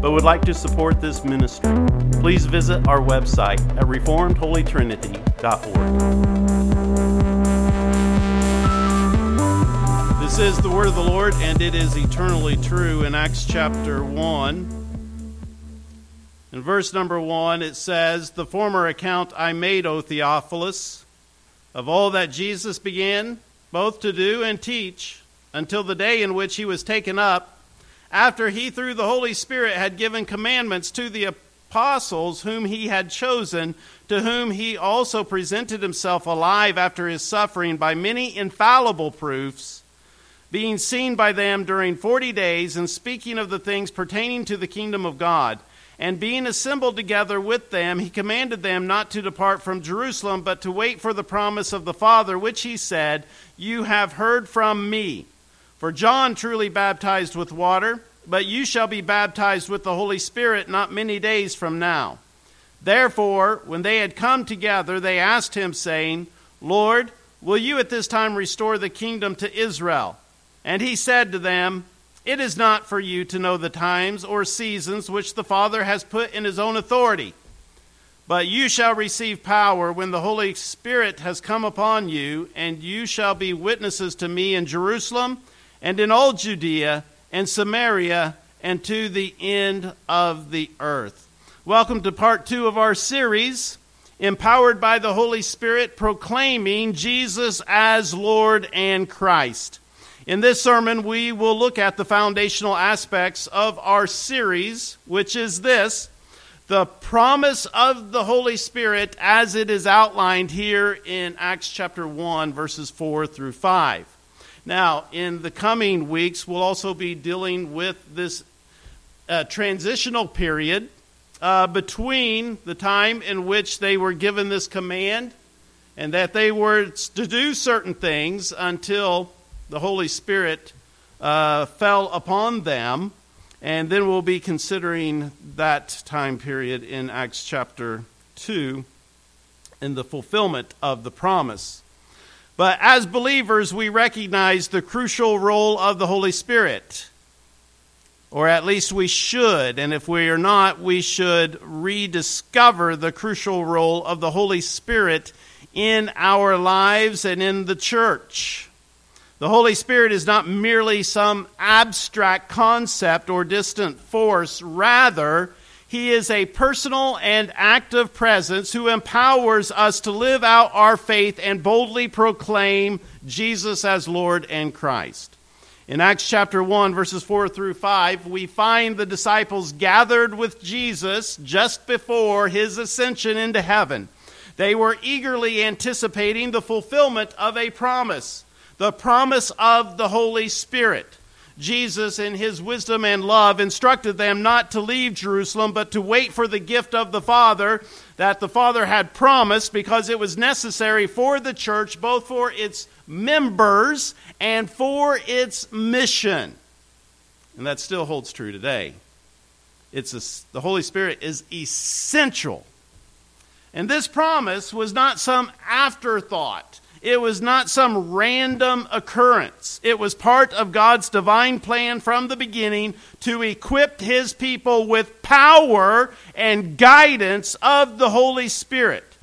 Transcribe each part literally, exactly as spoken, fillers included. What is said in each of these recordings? but would like to support this ministry, please visit our website at reformed holy trinity dot org. This is the word of the Lord, and it is eternally true. In Acts chapter one, in verse number one, it says, "The former account I made, O Theophilus, of all that Jesus began both to do and teach until the day in which he was taken up, after he through the Holy Spirit had given commandments to the apostles whom he had chosen, to whom he also presented himself alive after his suffering by many infallible proofs, being seen by them during forty days and speaking of the things pertaining to the kingdom of God. And being assembled together with them, he commanded them not to depart from Jerusalem, but to wait for the promise of the Father, which he said, You have heard from me. For John truly baptized with water, but you shall be baptized with the Holy Spirit not many days from now. Therefore, when they had come together, they asked him, saying, Lord, will you at this time restore the kingdom to Israel? And he said to them, It is not for you to know the times or seasons which the Father has put in his own authority, but you shall receive power when the Holy Spirit has come upon you, and you shall be witnesses to me in Jerusalem and in all Judea and Samaria and to the end of the earth." Welcome to part two of our series, Empowered by the Holy Spirit, Proclaiming Jesus as Lord and Christ. In this sermon, we will look at the foundational aspects of our series, which is this: the promise of the Holy Spirit as it is outlined here in Acts chapter one, verses four through five. Now, in the coming weeks, we'll also be dealing with this uh, transitional period uh, between the time in which they were given this command and that they were to do certain things until the Holy Spirit uh, fell upon them, and then we'll be considering that time period in Acts chapter two in the fulfillment of the promise. But as believers, we recognize the crucial role of the Holy Spirit, or at least we should, and if we are not, we should rediscover the crucial role of the Holy Spirit in our lives and in the church. The Holy Spirit is not merely some abstract concept or distant force. Rather, he is a personal and active presence who empowers us to live out our faith and boldly proclaim Jesus as Lord and Christ. In Acts chapter one, verses four through five, we find the disciples gathered with Jesus just before his ascension into heaven. They were eagerly anticipating the fulfillment of a promise. The promise of the Holy Spirit. Jesus, in his wisdom and love, instructed them not to leave Jerusalem, but to wait for the gift of the Father that the Father had promised, because it was necessary for the church, both for its members and for its mission. And that still holds true today. It's a, the Holy Spirit is essential. And this promise was not some afterthought. It was not some random occurrence. It was part of God's divine plan from the beginning to equip his people with power and guidance of the Holy Spirit.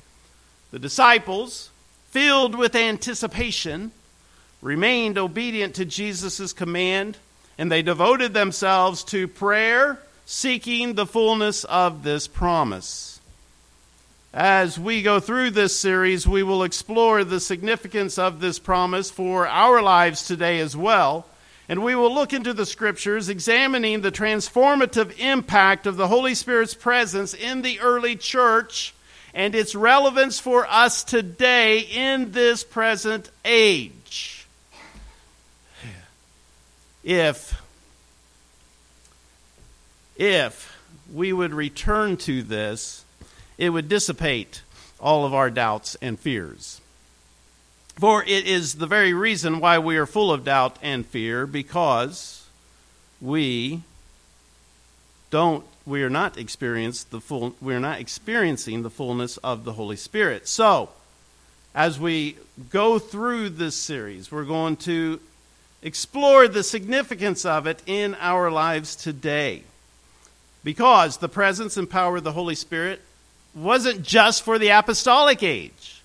The disciples, filled with anticipation, remained obedient to Jesus' command, and they devoted themselves to prayer, seeking the fullness of this promise. As we go through this series, we will explore the significance of this promise for our lives today as well. And we will look into the scriptures, examining the transformative impact of the Holy Spirit's presence in the early church and its relevance for us today in this present age. If, if we would return to this, it would dissipate all of our doubts and fears. For it is the very reason why we are full of doubt and fear, because we don't we are not experience the full we are not experiencing the fullness of the Holy Spirit. So, as we go through this series, we're going to explore the significance of it in our lives today. Because the presence and power of the Holy Spirit wasn't just for the apostolic age.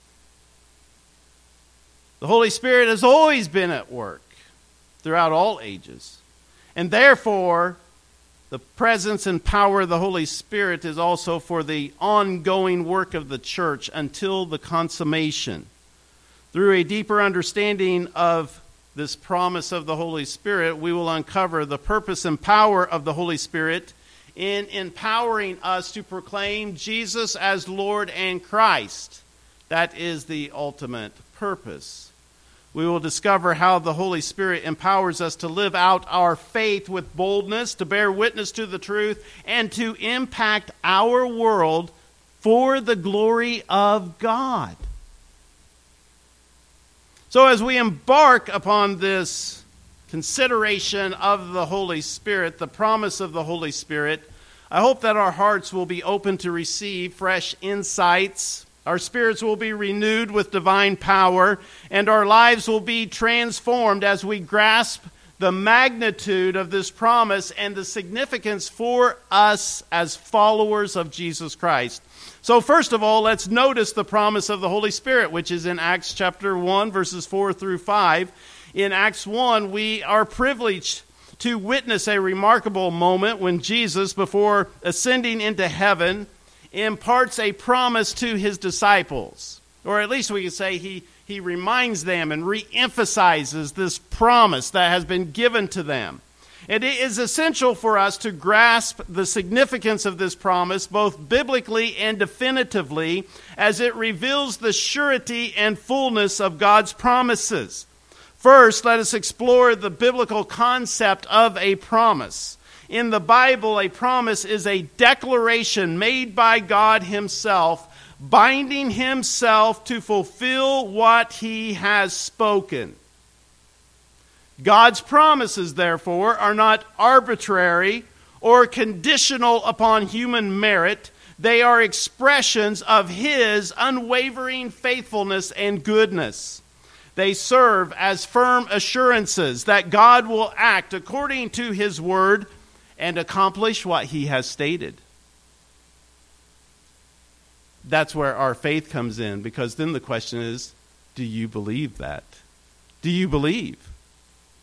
The Holy Spirit has always been at work throughout all ages. And therefore, the presence and power of the Holy Spirit is also for the ongoing work of the church until the consummation. Through a deeper understanding of this promise of the Holy Spirit, we will uncover the purpose and power of the Holy Spirit in empowering us to proclaim Jesus as Lord and Christ. That is the ultimate purpose. We will discover how the Holy Spirit empowers us to live out our faith with boldness, to bear witness to the truth, and to impact our world for the glory of God. So as we embark upon this consideration of the Holy Spirit, the promise of the Holy Spirit, I hope that our hearts will be open to receive fresh insights. Our spirits will be renewed with divine power, and our lives will be transformed as we grasp the magnitude of this promise and the significance for us as followers of Jesus Christ. So first of all, let's notice the promise of the Holy Spirit, which is in Acts chapter one, verses four through five. In Acts one, we are privileged to witness a remarkable moment when Jesus, before ascending into heaven, imparts a promise to his disciples. Or at least we could say he, he reminds them and reemphasizes this promise that has been given to them. And it is essential for us to grasp the significance of this promise, both biblically and definitively, as it reveals the surety and fullness of God's promises. First, let us explore the biblical concept of a promise. In the Bible, a promise is a declaration made by God himself, binding himself to fulfill what he has spoken. God's promises, therefore, are not arbitrary or conditional upon human merit. They are expressions of his unwavering faithfulness and goodness. They serve as firm assurances that God will act according to his word and accomplish what he has stated. That's where our faith comes in, because then the question is, do you believe that? Do you believe?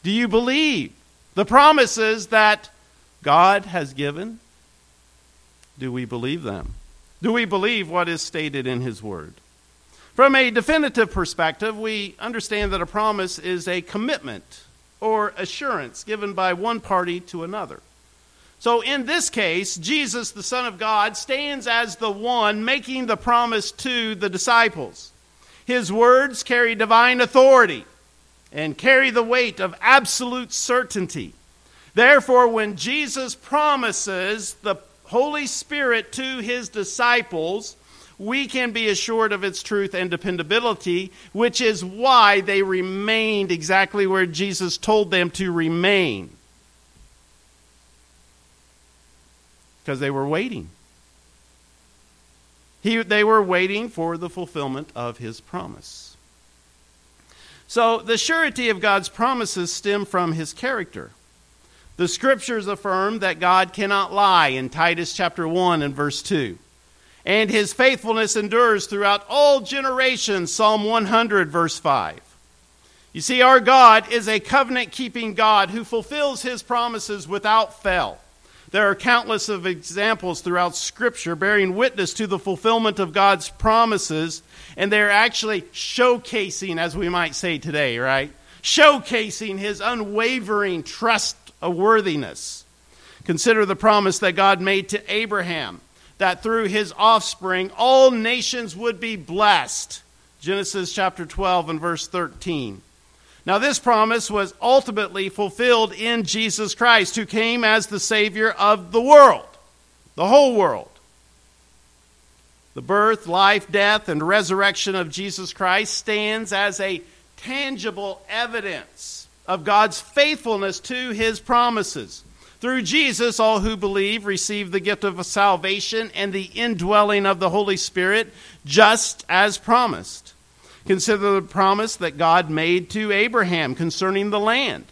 Do you believe the promises that God has given? Do we believe them? Do we believe what is stated in his word? From a definitive perspective, we understand that a promise is a commitment or assurance given by one party to another. So in this case, Jesus, the Son of God, stands as the one making the promise to the disciples. His words carry divine authority and carry the weight of absolute certainty. Therefore, when Jesus promises the Holy Spirit to his disciples, we can be assured of its truth and dependability, which is why they remained exactly where Jesus told them to remain. Because they were waiting. He, they were waiting for the fulfillment of his promise. So the surety of God's promises stem from his character. The scriptures affirm that God cannot lie in Titus chapter one and verse two. And his faithfulness endures throughout all generations, Psalm one hundred verse five. You see, our God is a covenant-keeping God who fulfills his promises without fail. There are countless of examples throughout Scripture bearing witness to the fulfillment of God's promises, and they're actually showcasing, as we might say today, right? Showcasing his unwavering trustworthiness. Consider the promise that God made to Abraham, that through his offspring all nations would be blessed. Genesis chapter twelve and verse thirteen. Now, this promise was ultimately fulfilled in Jesus Christ, who came as the Savior of the world, the whole world. The birth, life, death, and resurrection of Jesus Christ stands as a tangible evidence of God's faithfulness to his promises. Through Jesus, all who believe receive the gift of salvation and the indwelling of the Holy Spirit, just as promised. Consider the promise that God made to Abraham concerning the land.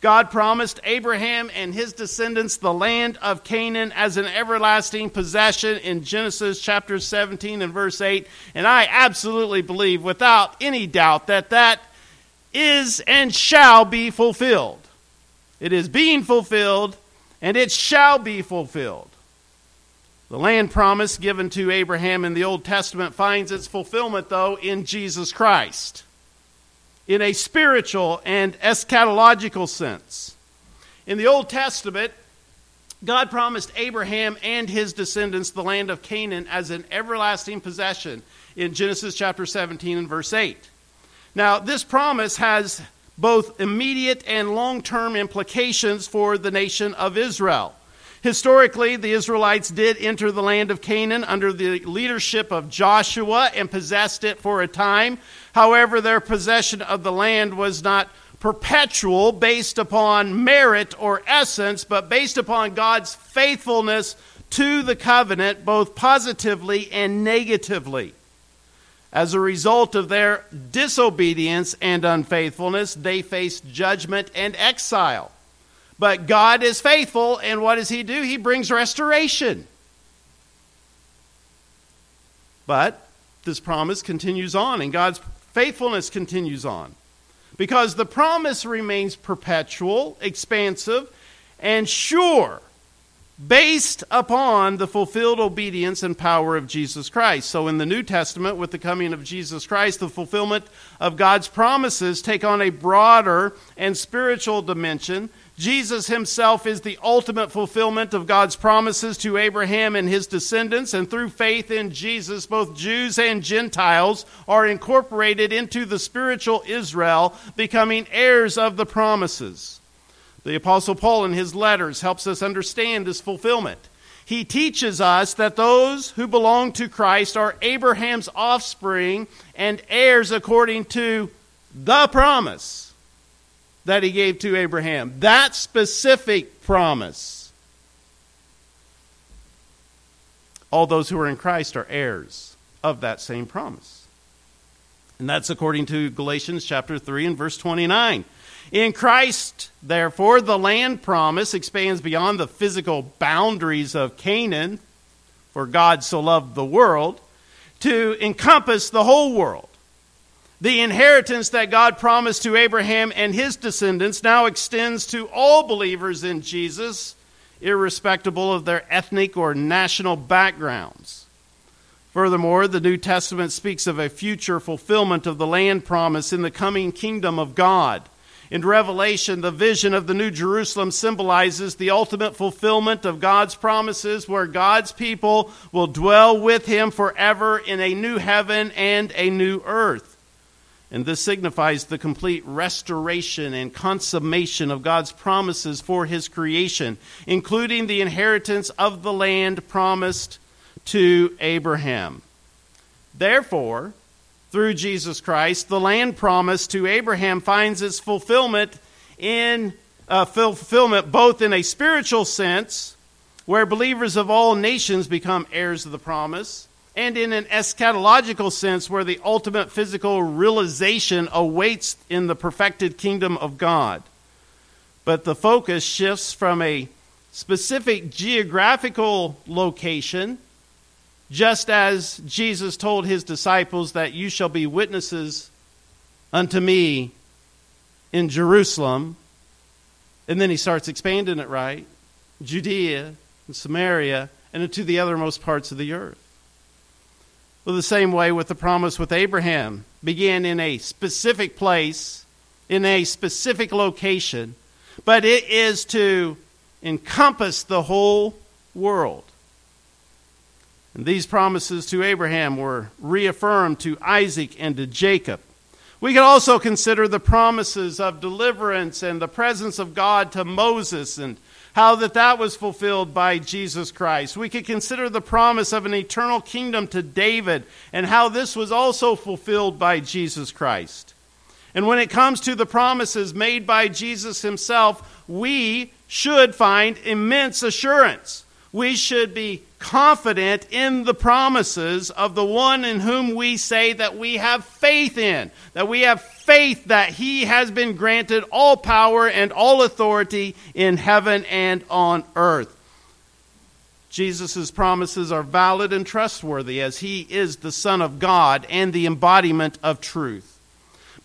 God promised Abraham and his descendants the land of Canaan as an everlasting possession in Genesis chapter seventeen and verse eight. And I absolutely believe without any doubt that that is and shall be fulfilled. It is being fulfilled. And it shall be fulfilled. The land promise given to Abraham in the Old Testament finds its fulfillment, though, in Jesus Christ, in a spiritual and eschatological sense. In the Old Testament, God promised Abraham and his descendants the land of Canaan as an everlasting possession in Genesis chapter seventeen and verse eight. Now, this promise has both immediate and long-term implications for the nation of Israel. Historically, the Israelites did enter the land of Canaan under the leadership of Joshua and possessed it for a time. However, their possession of the land was not perpetual based upon merit or essence, but based upon God's faithfulness to the covenant, both positively and negatively. As a result of their disobedience and unfaithfulness, they faced judgment and exile. But God is faithful, and what does he do? He brings restoration. But this promise continues on, and God's faithfulness continues on. Because the promise remains perpetual, expansive, and sure, based upon the fulfilled obedience and power of Jesus Christ. So in the New Testament, with the coming of Jesus Christ, the fulfillment of God's promises take on a broader and spiritual dimension. Jesus himself is the ultimate fulfillment of God's promises to Abraham and his descendants, and through faith in Jesus, both Jews and Gentiles are incorporated into the spiritual Israel, becoming heirs of the promises. The Apostle Paul in his letters helps us understand this fulfillment. He teaches us that those who belong to Christ are Abraham's offspring and heirs according to the promise that he gave to Abraham. That specific promise. All those who are in Christ are heirs of that same promise. And that's according to Galatians chapter three and verse twenty-nine. In Christ, therefore, the land promise expands beyond the physical boundaries of Canaan, for God so loved the world, to encompass the whole world. The inheritance that God promised to Abraham and his descendants now extends to all believers in Jesus, irrespective of their ethnic or national backgrounds. Furthermore, the New Testament speaks of a future fulfillment of the land promise in the coming kingdom of God. In Revelation, the vision of the New Jerusalem symbolizes the ultimate fulfillment of God's promises, where God's people will dwell with him forever in a new heaven and a new earth. And this signifies the complete restoration and consummation of God's promises for his creation, including the inheritance of the land promised to Abraham. Therefore, through Jesus Christ, the land promise to Abraham finds its fulfillment in uh, fulfillment both in a spiritual sense, where believers of all nations become heirs of the promise, and in an eschatological sense, where the ultimate physical realization awaits in the perfected kingdom of God. But the focus shifts from a specific geographical location, just as Jesus told his disciples that you shall be witnesses unto me in Jerusalem. And then he starts expanding it, right? Judea and Samaria and into the othermost parts of the earth. Well, the same way with the promise with Abraham began in a specific place, in a specific location, but it is to encompass the whole world. And these promises to Abraham were reaffirmed to Isaac and to Jacob. We can also consider the promises of deliverance and the presence of God to Moses and how that that was fulfilled by Jesus Christ. We could consider the promise of an eternal kingdom to David and how this was also fulfilled by Jesus Christ. And when it comes to the promises made by Jesus himself, we should find immense assurance. We should be confident in the promises of the one in whom we say that we have faith in, that we have faith that he has been granted all power and all authority in heaven and on earth. Jesus' promises are valid and trustworthy as he is the Son of God and the embodiment of truth.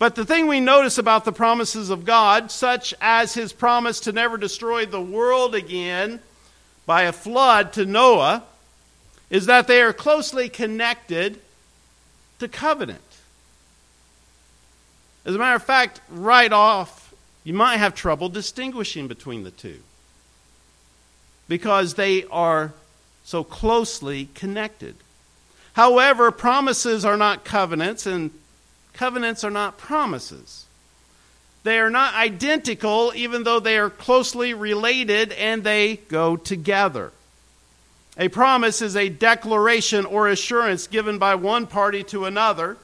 But the thing we notice about the promises of God, such as his promise to never destroy the world again by a flood to Noah, is that they are closely connected to covenant. As a matter of fact, right off, you might have trouble distinguishing between the two because they are so closely connected. However, promises are not covenants, and covenants are not promises. They are not identical, even though they are closely related and they go together. A promise is a declaration or assurance given by one party to another,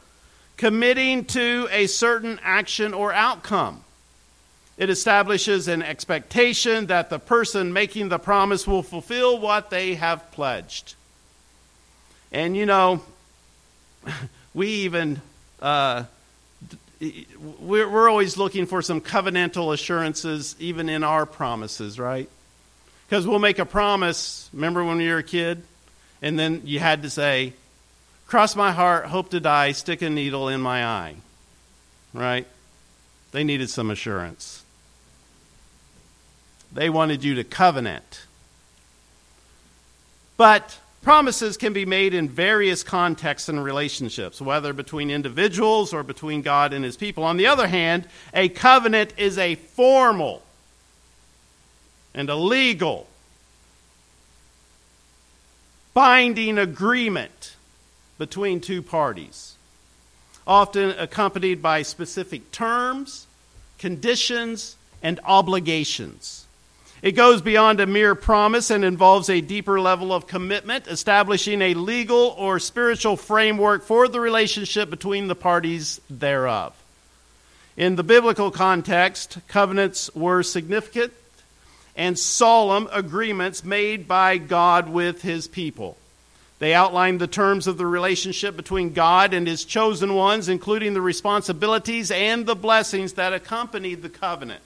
committing to a certain action or outcome. It establishes an expectation that the person making the promise will fulfill what they have pledged. And you know, we even... Uh, We're, we're always looking for some covenantal assurances, even in our promises, right? Because we'll make a promise, remember when you were a kid? And then you had to say, cross my heart, hope to die, stick a needle in my eye, right? They needed some assurance. They wanted you to covenant. But promises can be made in various contexts and relationships, whether between individuals or between God and his people. On the other hand, a covenant is a formal and a legal binding agreement between two parties, often accompanied by specific terms, conditions, and obligations. It goes beyond a mere promise and involves a deeper level of commitment, establishing a legal or spiritual framework for the relationship between the parties thereof. In the biblical context, covenants were significant and solemn agreements made by God with his people. They outlined the terms of the relationship between God and his chosen ones, including the responsibilities and the blessings that accompanied the covenant.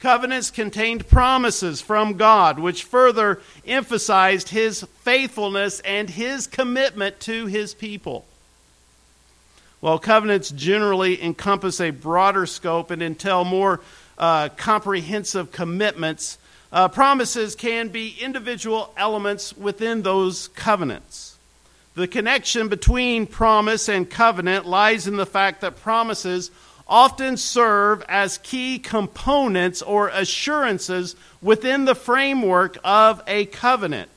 Covenants contained promises from God, which further emphasized his faithfulness and his commitment to his people. While covenants generally encompass a broader scope and entail more uh, comprehensive commitments, uh, promises can be individual elements within those covenants. The connection between promise and covenant lies in the fact that promises often serve as key components or assurances within the framework of a covenant,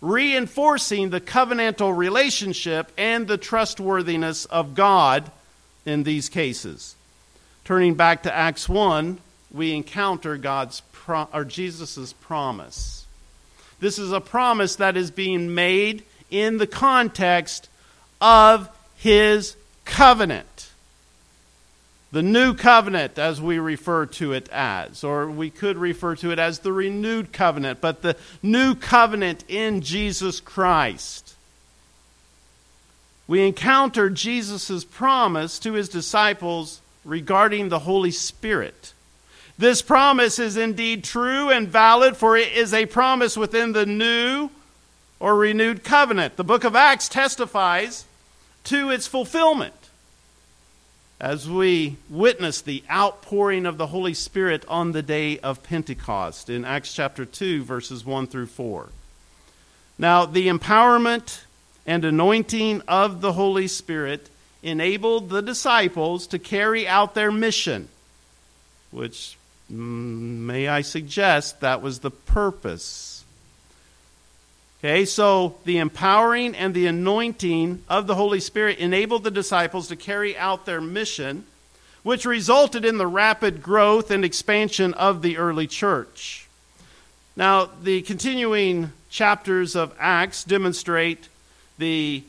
reinforcing the covenantal relationship and the trustworthiness of God in these cases. Turning back to Acts one, we encounter God's pro- or Jesus' promise. This is a promise that is being made in the context of his covenant. The new covenant, as we refer to it as, or we could refer to it as the renewed covenant, but the new covenant in Jesus Christ. We encounter Jesus' promise to his disciples regarding the Holy Spirit. This promise is indeed true and valid, for it is a promise within the new or renewed covenant. The book of Acts testifies to its fulfillment, as we witness the outpouring of the Holy Spirit on the day of Pentecost in Acts chapter two, verses one through four. Now, the empowerment and anointing of the Holy Spirit enabled the disciples to carry out their mission, which, may I suggest, that was the purpose. Okay, so the empowering and the anointing of the Holy Spirit enabled the disciples to carry out their mission, which resulted in the rapid growth and expansion of the early church. Now, the continuing chapters of Acts demonstrate the,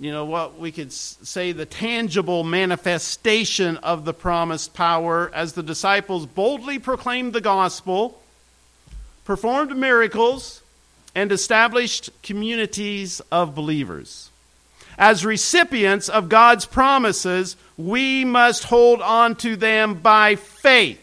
you know, what we could say the tangible manifestation of the promised power as the disciples boldly proclaimed the gospel, performed miracles, and established communities of believers. As recipients of God's promises, we must hold on to them by faith.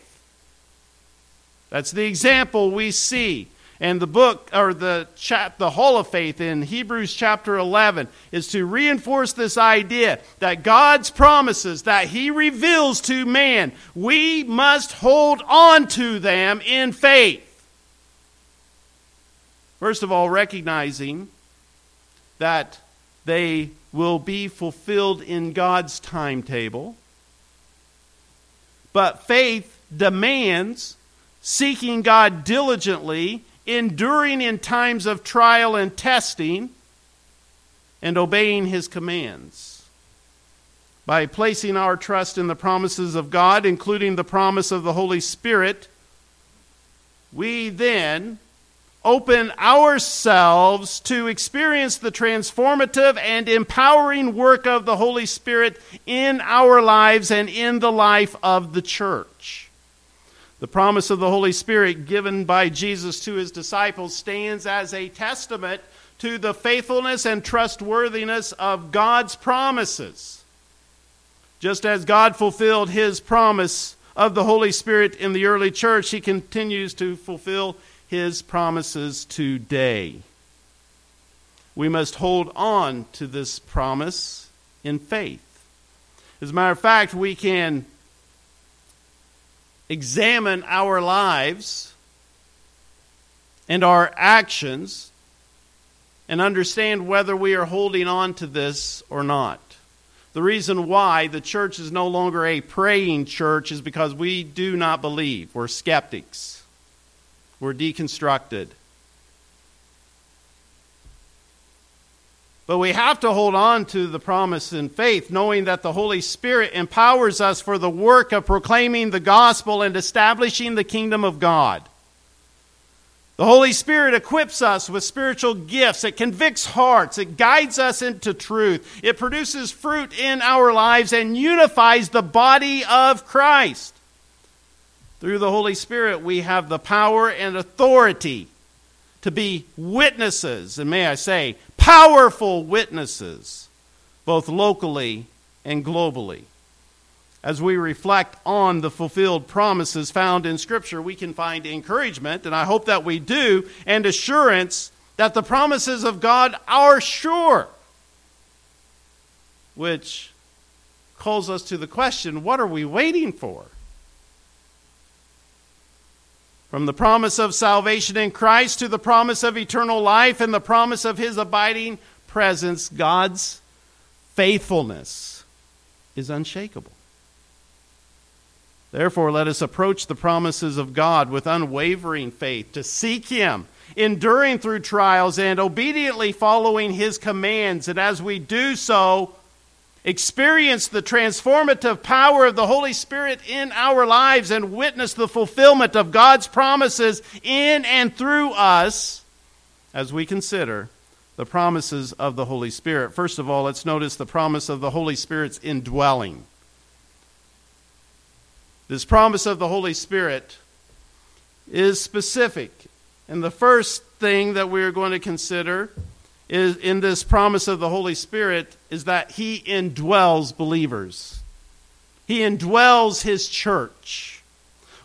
That's the example we see. And the book, or the chap, the Hall of Faith in Hebrews chapter eleven is to reinforce this idea that God's promises that He reveals to man, we must hold on to them in faith. First of all, recognizing that they will be fulfilled in God's timetable. But faith demands seeking God diligently, enduring in times of trial and testing, and obeying His commands. By placing our trust in the promises of God, including the promise of the Holy Spirit, we then open ourselves to experience the transformative and empowering work of the Holy Spirit in our lives and in the life of the church. The promise of the Holy Spirit given by Jesus to His disciples stands as a testament to the faithfulness and trustworthiness of God's promises. Just as God fulfilled His promise of the Holy Spirit in the early church, He continues to fulfill His promises today. We must hold on to this promise in faith. As a matter of fact, we can examine our lives and our actions and understand whether we are holding on to this or not. The reason why the church is no longer a praying church is because we do not believe. We're skeptics. We're deconstructed. But we have to hold on to the promise in faith, knowing that the Holy Spirit empowers us for the work of proclaiming the gospel and establishing the kingdom of God. The Holy Spirit equips us with spiritual gifts. It convicts hearts. It guides us into truth. It produces fruit in our lives and unifies the body of Christ. Through the Holy Spirit, we have the power and authority to be witnesses, and may I say, powerful witnesses, both locally and globally. As we reflect on the fulfilled promises found in Scripture, we can find encouragement, and I hope that we do, and assurance that the promises of God are sure, which calls us to the question, what are we waiting for? From the promise of salvation in Christ to the promise of eternal life and the promise of His abiding presence, God's faithfulness is unshakable. Therefore, let us approach the promises of God with unwavering faith to seek Him, enduring through trials and obediently following His commands. And as we do so, experience the transformative power of the Holy Spirit in our lives and witness the fulfillment of God's promises in and through us as we consider the promises of the Holy Spirit. First of all, let's notice the promise of the Holy Spirit's indwelling. This promise of the Holy Spirit is specific. And the first thing that we're going to consider is in this promise of the Holy Spirit is that He indwells believers. He indwells His church.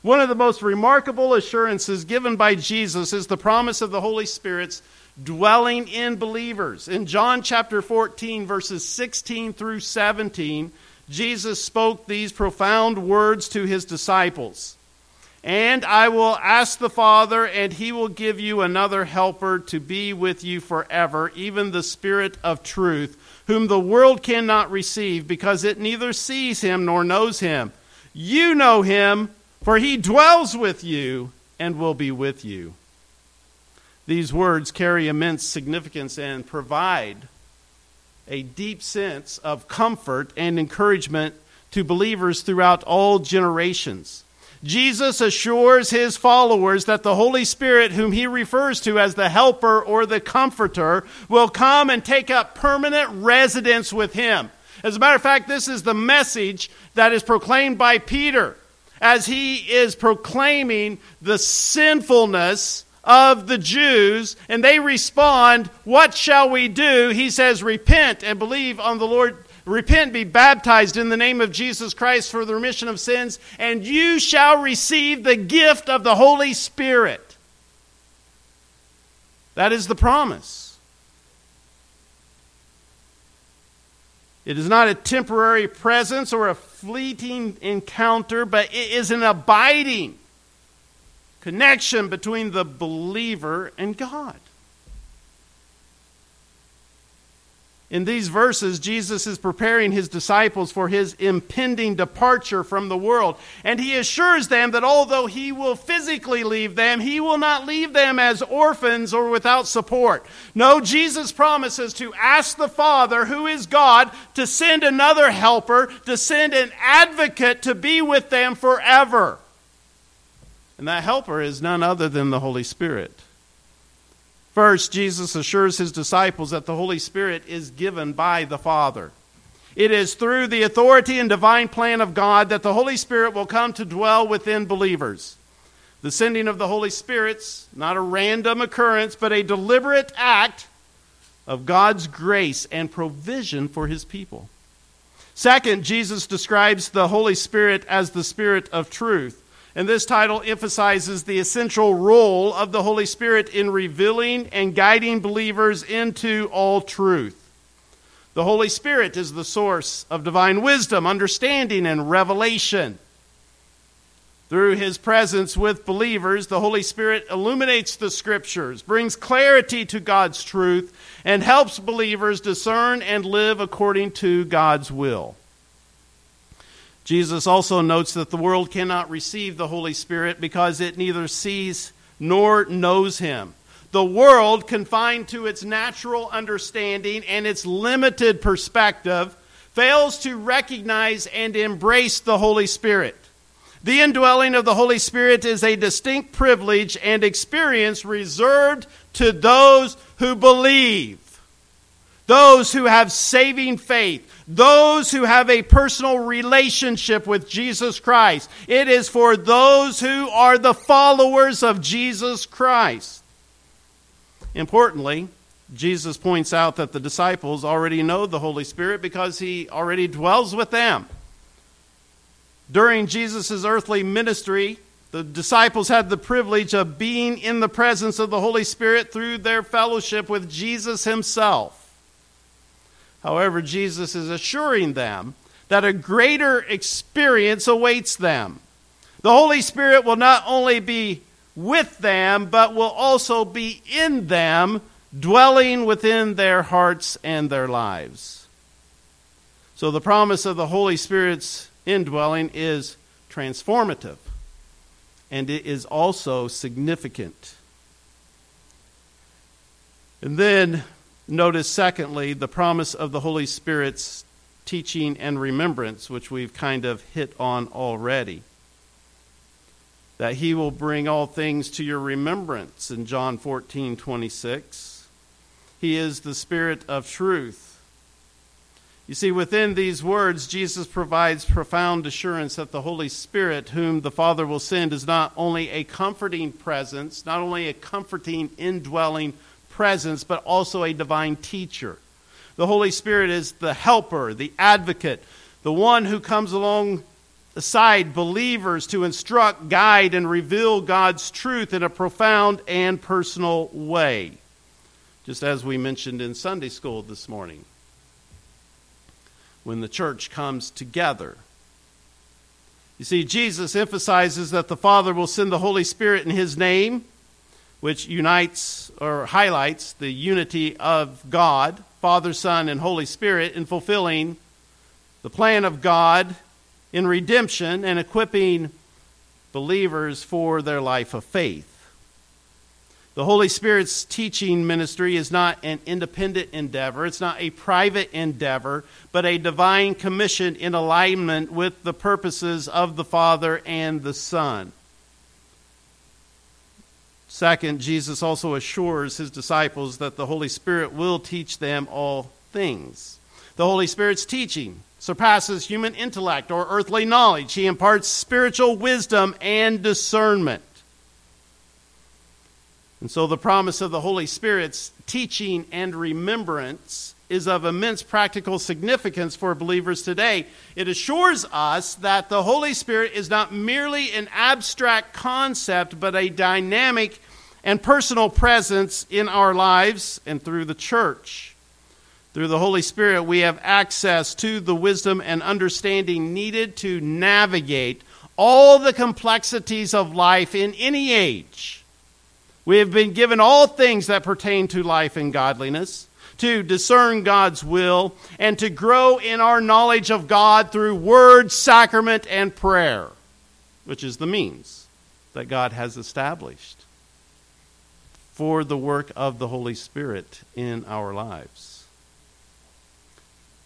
One of the most remarkable assurances given by Jesus is the promise of the Holy Spirit's dwelling in believers. In John chapter fourteen, verses sixteen through seventeen, Jesus spoke these profound words to His disciples. And I will ask the Father, and He will give you another helper to be with you forever, even the Spirit of truth, whom the world cannot receive, because it neither sees Him nor knows Him. You know Him, for He dwells with you and will be with you. These words carry immense significance and provide a deep sense of comfort and encouragement to believers throughout all generations. Jesus assures his followers that the Holy Spirit, whom he refers to as the helper or the comforter, will come and take up permanent residence with him. As a matter of fact, this is the message that is proclaimed by Peter as he is proclaiming the sinfulness of the Jews, and they respond, "What shall we do?" He says, "Repent and believe on the Lord. Repent, be baptized in the name of Jesus Christ for the remission of sins, and you shall receive the gift of the Holy Spirit." That is the promise. It is not a temporary presence or a fleeting encounter, but it is an abiding connection between the believer and God. In these verses, Jesus is preparing his disciples for his impending departure from the world. And he assures them that although he will physically leave them, he will not leave them as orphans or without support. No, Jesus promises to ask the Father, who is God, to send another helper, to send an advocate to be with them forever. And that helper is none other than the Holy Spirit. First, Jesus assures his disciples that the Holy Spirit is given by the Father. It is through the authority and divine plan of God that the Holy Spirit will come to dwell within believers. The sending of the Holy Spirit's not a random occurrence, but a deliberate act of God's grace and provision for his people. Second, Jesus describes the Holy Spirit as the Spirit of truth. And this title emphasizes the essential role of the Holy Spirit in revealing and guiding believers into all truth. The Holy Spirit is the source of divine wisdom, understanding, and revelation. Through his presence with believers, the Holy Spirit illuminates the Scriptures, brings clarity to God's truth, and helps believers discern and live according to God's will. Jesus also notes that the world cannot receive the Holy Spirit because it neither sees nor knows him. The world, confined to its natural understanding and its limited perspective, fails to recognize and embrace the Holy Spirit. The indwelling of the Holy Spirit is a distinct privilege and experience reserved to those who believe, those who have saving faith, those who have a personal relationship with Jesus Christ. It is for those who are the followers of Jesus Christ. Importantly, Jesus points out that the disciples already know the Holy Spirit because he already dwells with them. During Jesus' earthly ministry, the disciples had the privilege of being in the presence of the Holy Spirit through their fellowship with Jesus himself. However, Jesus is assuring them that a greater experience awaits them. The Holy Spirit will not only be with them, but will also be in them, dwelling within their hearts and their lives. So the promise of the Holy Spirit's indwelling is transformative, and it is also significant. And then, notice, secondly, the promise of the Holy Spirit's teaching and remembrance, which we've kind of hit on already. That he will bring all things to your remembrance in John fourteen twenty-six. He is the Spirit of truth. You see, within these words, Jesus provides profound assurance that the Holy Spirit, whom the Father will send, is not only a comforting presence, not only a comforting indwelling presence, but also a divine teacher. The Holy Spirit is the helper, the advocate, the one who comes alongside believers to instruct, guide, and reveal God's truth in a profound and personal way, just as we mentioned in Sunday school this morning, when the church comes together. You see, Jesus emphasizes that the Father will send the Holy Spirit in his name, which unites or highlights the unity of God, Father, Son, and Holy Spirit, in fulfilling the plan of God in redemption and equipping believers for their life of faith. The Holy Spirit's teaching ministry is not an independent endeavor. It's not a private endeavor, but a divine commission in alignment with the purposes of the Father and the Son. Second, Jesus also assures his disciples that the Holy Spirit will teach them all things. The Holy Spirit's teaching surpasses human intellect or earthly knowledge. He imparts spiritual wisdom and discernment. And so the promise of the Holy Spirit's teaching and remembrance is of immense practical significance for believers today. It assures us that the Holy Spirit is not merely an abstract concept, but a dynamic and personal presence in our lives and through the church. Through the Holy Spirit, we have access to the wisdom and understanding needed to navigate all the complexities of life in any age. We have been given all things that pertain to life and godliness, to discern God's will, and to grow in our knowledge of God through word, sacrament, and prayer, which is the means that God has established for the work of the Holy Spirit in our lives.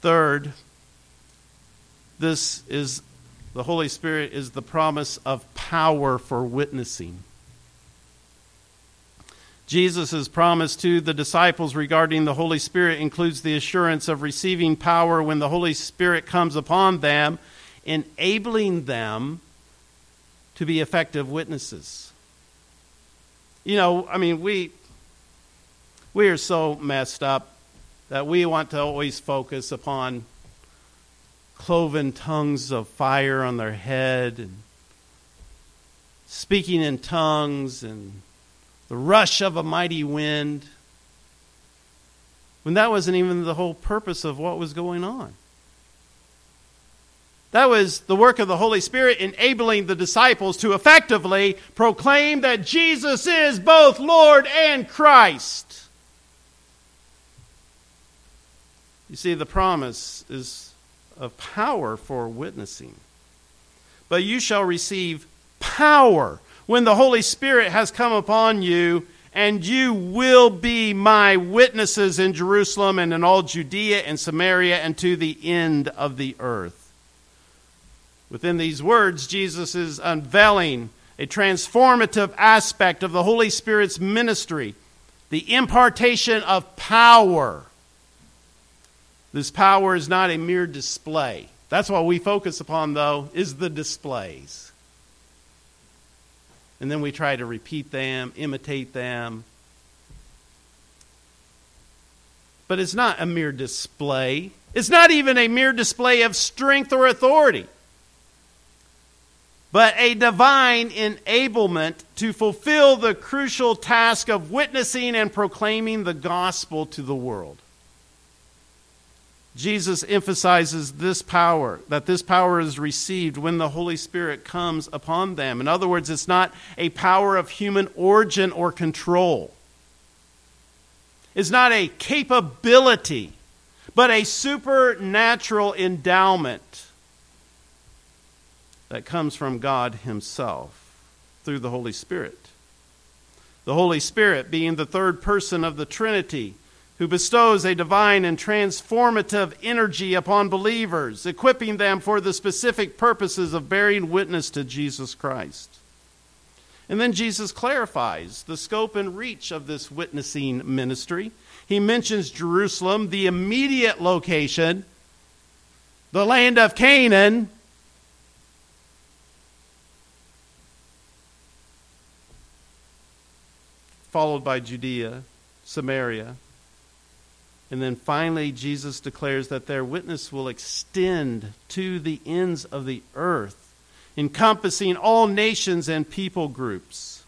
Third, this is the Holy Spirit is the promise of power for witnessing. Jesus' promise to the disciples regarding the Holy Spirit includes the assurance of receiving power when the Holy Spirit comes upon them, enabling them to be effective witnesses. You know, I mean, we we are so messed up that we want to always focus upon cloven tongues of fire on their head and speaking in tongues and the rush of a mighty wind, when that wasn't even the whole purpose of what was going on. That was the work of the Holy Spirit enabling the disciples to effectively proclaim that Jesus is both Lord and Christ. You see, the promise is of power for witnessing. But you shall receive power when the Holy Spirit has come upon you, and you will be my witnesses in Jerusalem and in all Judea and Samaria and to the end of the earth. Within these words, Jesus is unveiling a transformative aspect of the Holy Spirit's ministry, the impartation of power. This power is not a mere display. That's what we focus upon, though, is the displays. And then we try to repeat them, imitate them. But it's not a mere display. It's not even a mere display of strength or authority, but a divine enablement to fulfill the crucial task of witnessing and proclaiming the gospel to the world. Jesus emphasizes this power, that this power is received when the Holy Spirit comes upon them. In other words, it's not a power of human origin or control. It's not a capability, but a supernatural endowment that comes from God himself through the Holy Spirit. The Holy Spirit, being the third person of the Trinity, who bestows a divine and transformative energy upon believers, equipping them for the specific purposes of bearing witness to Jesus Christ. And then Jesus clarifies the scope and reach of this witnessing ministry. He mentions Jerusalem, the immediate location, the land of Canaan, followed by Judea, Samaria, and then finally, Jesus declares that their witness will extend to the ends of the earth, encompassing all nations and people groups.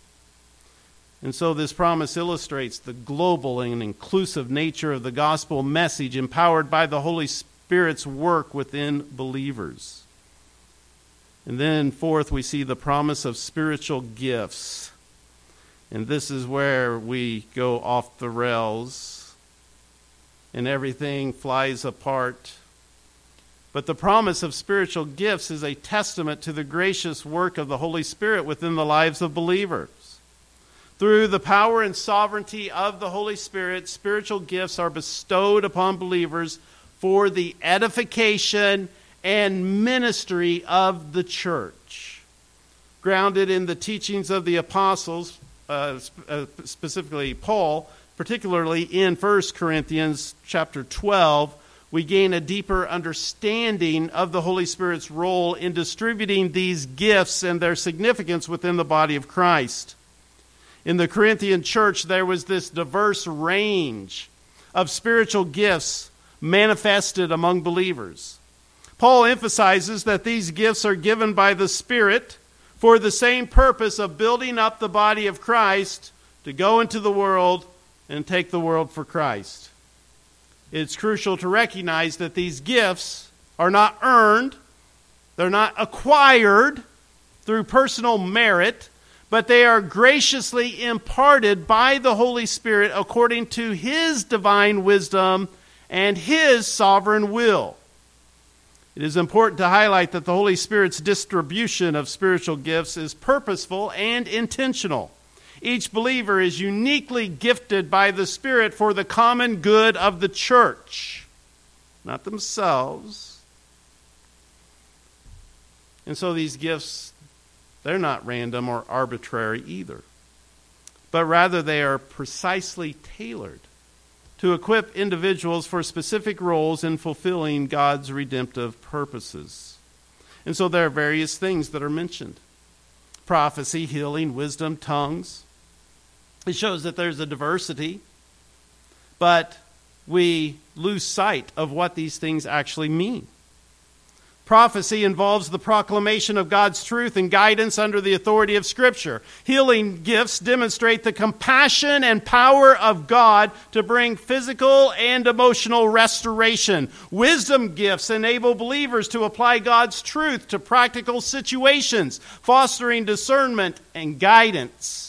And so this promise illustrates the global and inclusive nature of the gospel message empowered by the Holy Spirit's work within believers. And then fourth, we see the promise of spiritual gifts. And this is where we go off the rails and everything flies apart. But the promise of spiritual gifts is a testament to the gracious work of the Holy Spirit within the lives of believers. Through the power and sovereignty of the Holy Spirit, spiritual gifts are bestowed upon believers for the edification and ministry of the church. Grounded in the teachings of the apostles, uh, specifically Paul, particularly in First Corinthians chapter twelve, we gain a deeper understanding of the Holy Spirit's role in distributing these gifts and their significance within the body of Christ. In the Corinthian church, there was this diverse range of spiritual gifts manifested among believers. Paul emphasizes that these gifts are given by the Spirit for the same purpose of building up the body of Christ to go into the world and take the world for Christ. It's crucial to recognize that these gifts are not earned, they're not acquired through personal merit, but they are graciously imparted by the Holy Spirit according to His divine wisdom and His sovereign will. It is important to highlight that the Holy Spirit's distribution of spiritual gifts is purposeful and intentional. Each believer is uniquely gifted by the Spirit for the common good of the church, not themselves. And so these gifts, they're not random or arbitrary either, but rather they are precisely tailored to equip individuals for specific roles in fulfilling God's redemptive purposes. And so there are various things that are mentioned: prophecy, healing, wisdom, tongues. It shows that there's a diversity, but we lose sight of what these things actually mean. Prophecy involves the proclamation of God's truth and guidance under the authority of Scripture. Healing gifts demonstrate the compassion and power of God to bring physical and emotional restoration. Wisdom gifts enable believers to apply God's truth to practical situations, fostering discernment and guidance.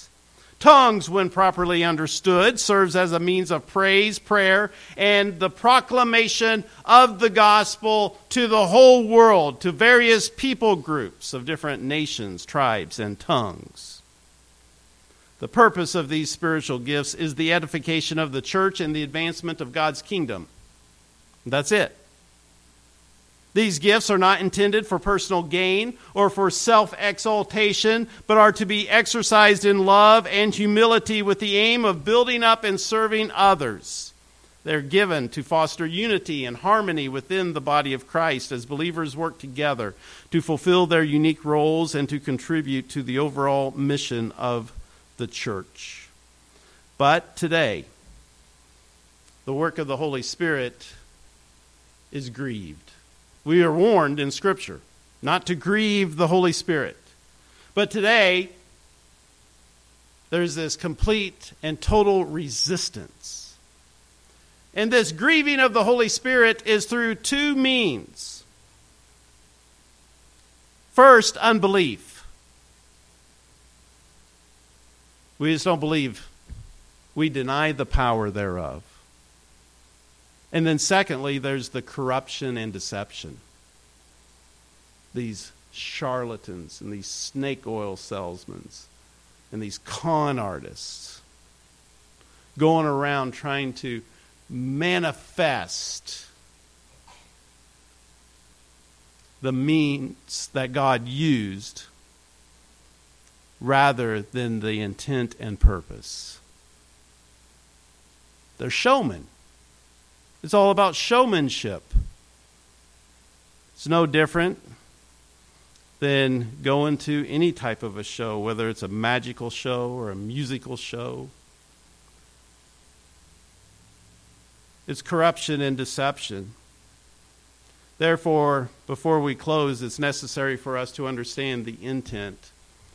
Tongues, when properly understood, serves as a means of praise, prayer, and the proclamation of the gospel to the whole world, to various people groups of different nations, tribes, and tongues. The purpose of these spiritual gifts is the edification of the church and the advancement of God's kingdom. That's it. These gifts are not intended for personal gain or for self-exaltation, but are to be exercised in love and humility with the aim of building up and serving others. They're given to foster unity and harmony within the body of Christ as believers work together to fulfill their unique roles and to contribute to the overall mission of the church. But today, the work of the Holy Spirit is grieved. We are warned in Scripture not to grieve the Holy Spirit. But today, there's this complete and total resistance. And this grieving of the Holy Spirit is through two means. First, unbelief. We just don't believe. We deny the power thereof. And then secondly, there's the corruption and deception. These charlatans and these snake oil salesmen and these con artists going around trying to manifest the means that God used rather than the intent and purpose. They're showmen. It's all about showmanship. It's no different than going to any type of a show, whether it's a magical show or a musical show. It's corruption and deception. Therefore, before we close, it's necessary for us to understand the intent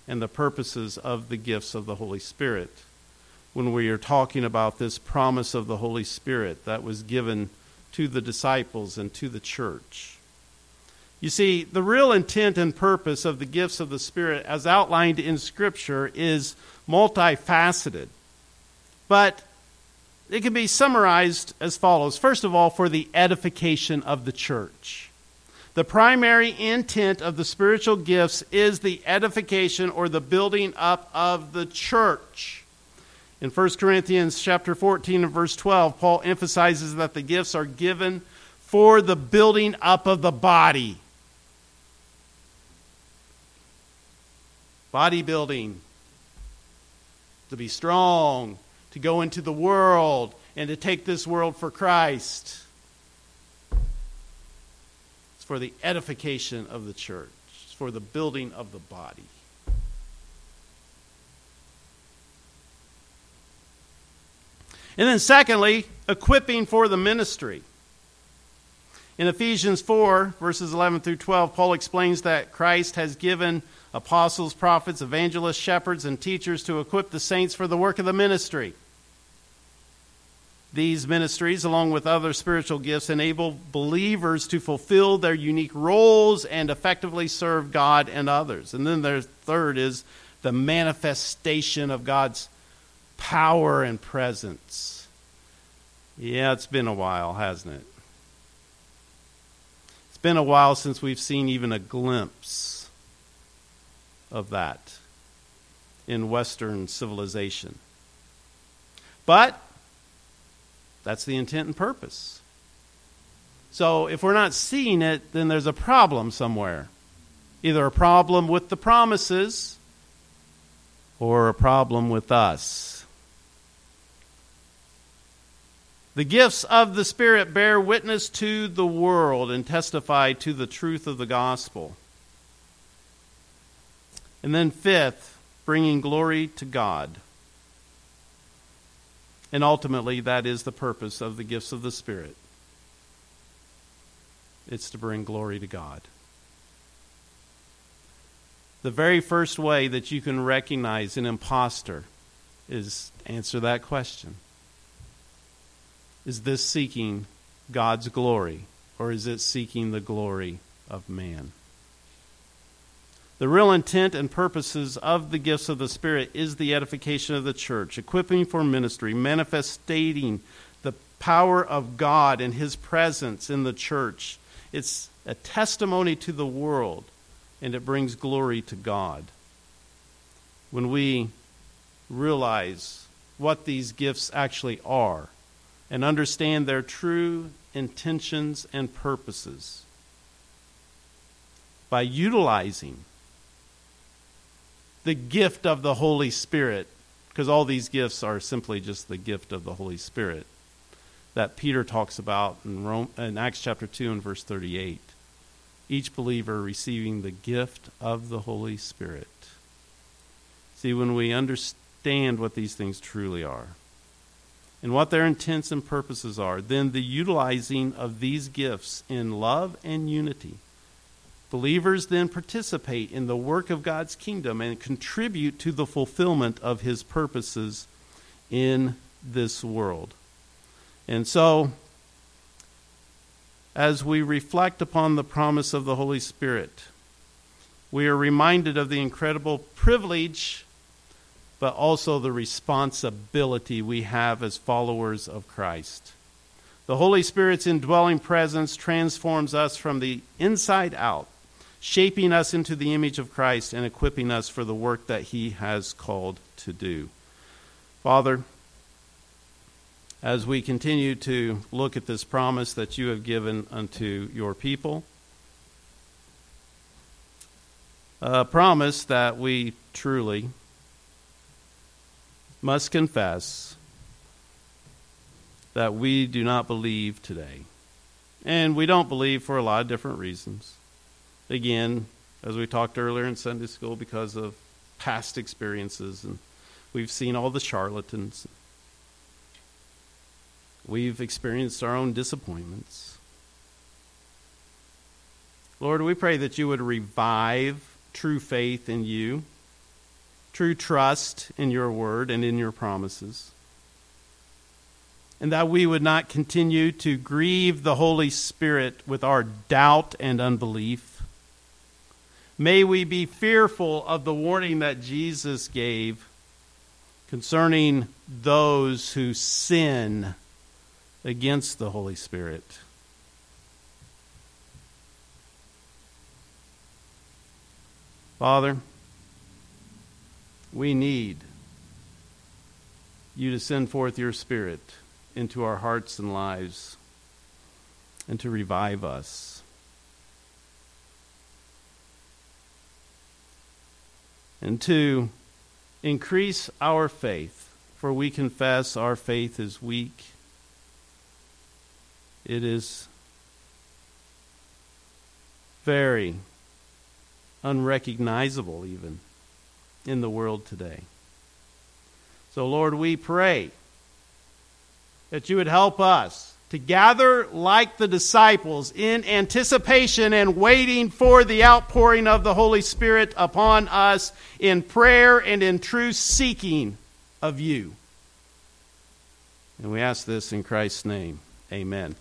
and the purposes of the gifts of the Holy Spirit. When we are talking about this promise of the Holy Spirit that was given to the disciples and to the church. You see, the real intent and purpose of the gifts of the Spirit as outlined in Scripture is multifaceted, but it can be summarized as follows. First of all, for the edification of the church. The primary intent of the spiritual gifts is the edification or the building up of the church. In First Corinthians chapter fourteen and verse twelve, Paul emphasizes that the gifts are given for the building up of the body. Bodybuilding. To be strong, to go into the world, and to take this world for Christ. It's for the edification of the church. It's for the building of the body. And then secondly, equipping for the ministry. In Ephesians four, verses eleven through twelve, Paul explains that Christ has given apostles, prophets, evangelists, shepherds, and teachers to equip the saints for the work of the ministry. These ministries, along with other spiritual gifts, enable believers to fulfill their unique roles and effectively serve God and others. And then their third is the manifestation of God's power and presence. Yeah, it's been a while, hasn't it? It's been a while since we've seen even a glimpse of that in Western civilization. But that's the intent and purpose. So if we're not seeing it, then there's a problem somewhere. Either a problem with the promises or a problem with us. The gifts of the Spirit bear witness to the world and testify to the truth of the gospel. And then fifth, bringing glory to God. And ultimately, that is the purpose of the gifts of the Spirit. It's to bring glory to God. The very first way that you can recognize an imposter is answer that question. Is this seeking God's glory, or is it seeking the glory of man? The real intent and purposes of the gifts of the Spirit is the edification of the church, equipping for ministry, manifesting the power of God and His presence in the church. It's a testimony to the world, and it brings glory to God. When we realize what these gifts actually are, and understand their true intentions and purposes. By utilizing the gift of the Holy Spirit, because all these gifts are simply just the gift of the Holy Spirit, that Peter talks about in, Rome, in Acts chapter two and verse thirty-eight. Each believer receiving the gift of the Holy Spirit. See, when we understand what these things truly are, and what their intents and purposes are, then the utilizing of these gifts in love and unity. Believers then participate in the work of God's kingdom and contribute to the fulfillment of His purposes in this world. And so, as we reflect upon the promise of the Holy Spirit, we are reminded of the incredible privilege but also the responsibility we have as followers of Christ. The Holy Spirit's indwelling presence transforms us from the inside out, shaping us into the image of Christ and equipping us for the work that He has called to do. Father, as we continue to look at this promise that You have given unto Your people, a promise that we truly must confess that we do not believe today. And we don't believe for a lot of different reasons. Again, as we talked earlier in Sunday school, because of past experiences, and we've seen all the charlatans. We've experienced our own disappointments. Lord, we pray that You would revive true faith in You, true trust in Your word and in Your promises, and that we would not continue to grieve the Holy Spirit with our doubt and unbelief. May we be fearful of the warning that Jesus gave concerning those who sin against the Holy Spirit. Father, we need you to send forth your Spirit into our hearts and lives and to revive us. And two, increase our faith, for we confess our faith is weak. It is very unrecognizable even in the world today. So, Lord, we pray that you would help us to gather like the disciples in anticipation and waiting for the outpouring of the Holy Spirit upon us in prayer and in true seeking of you. And we ask this in Christ's name. Amen.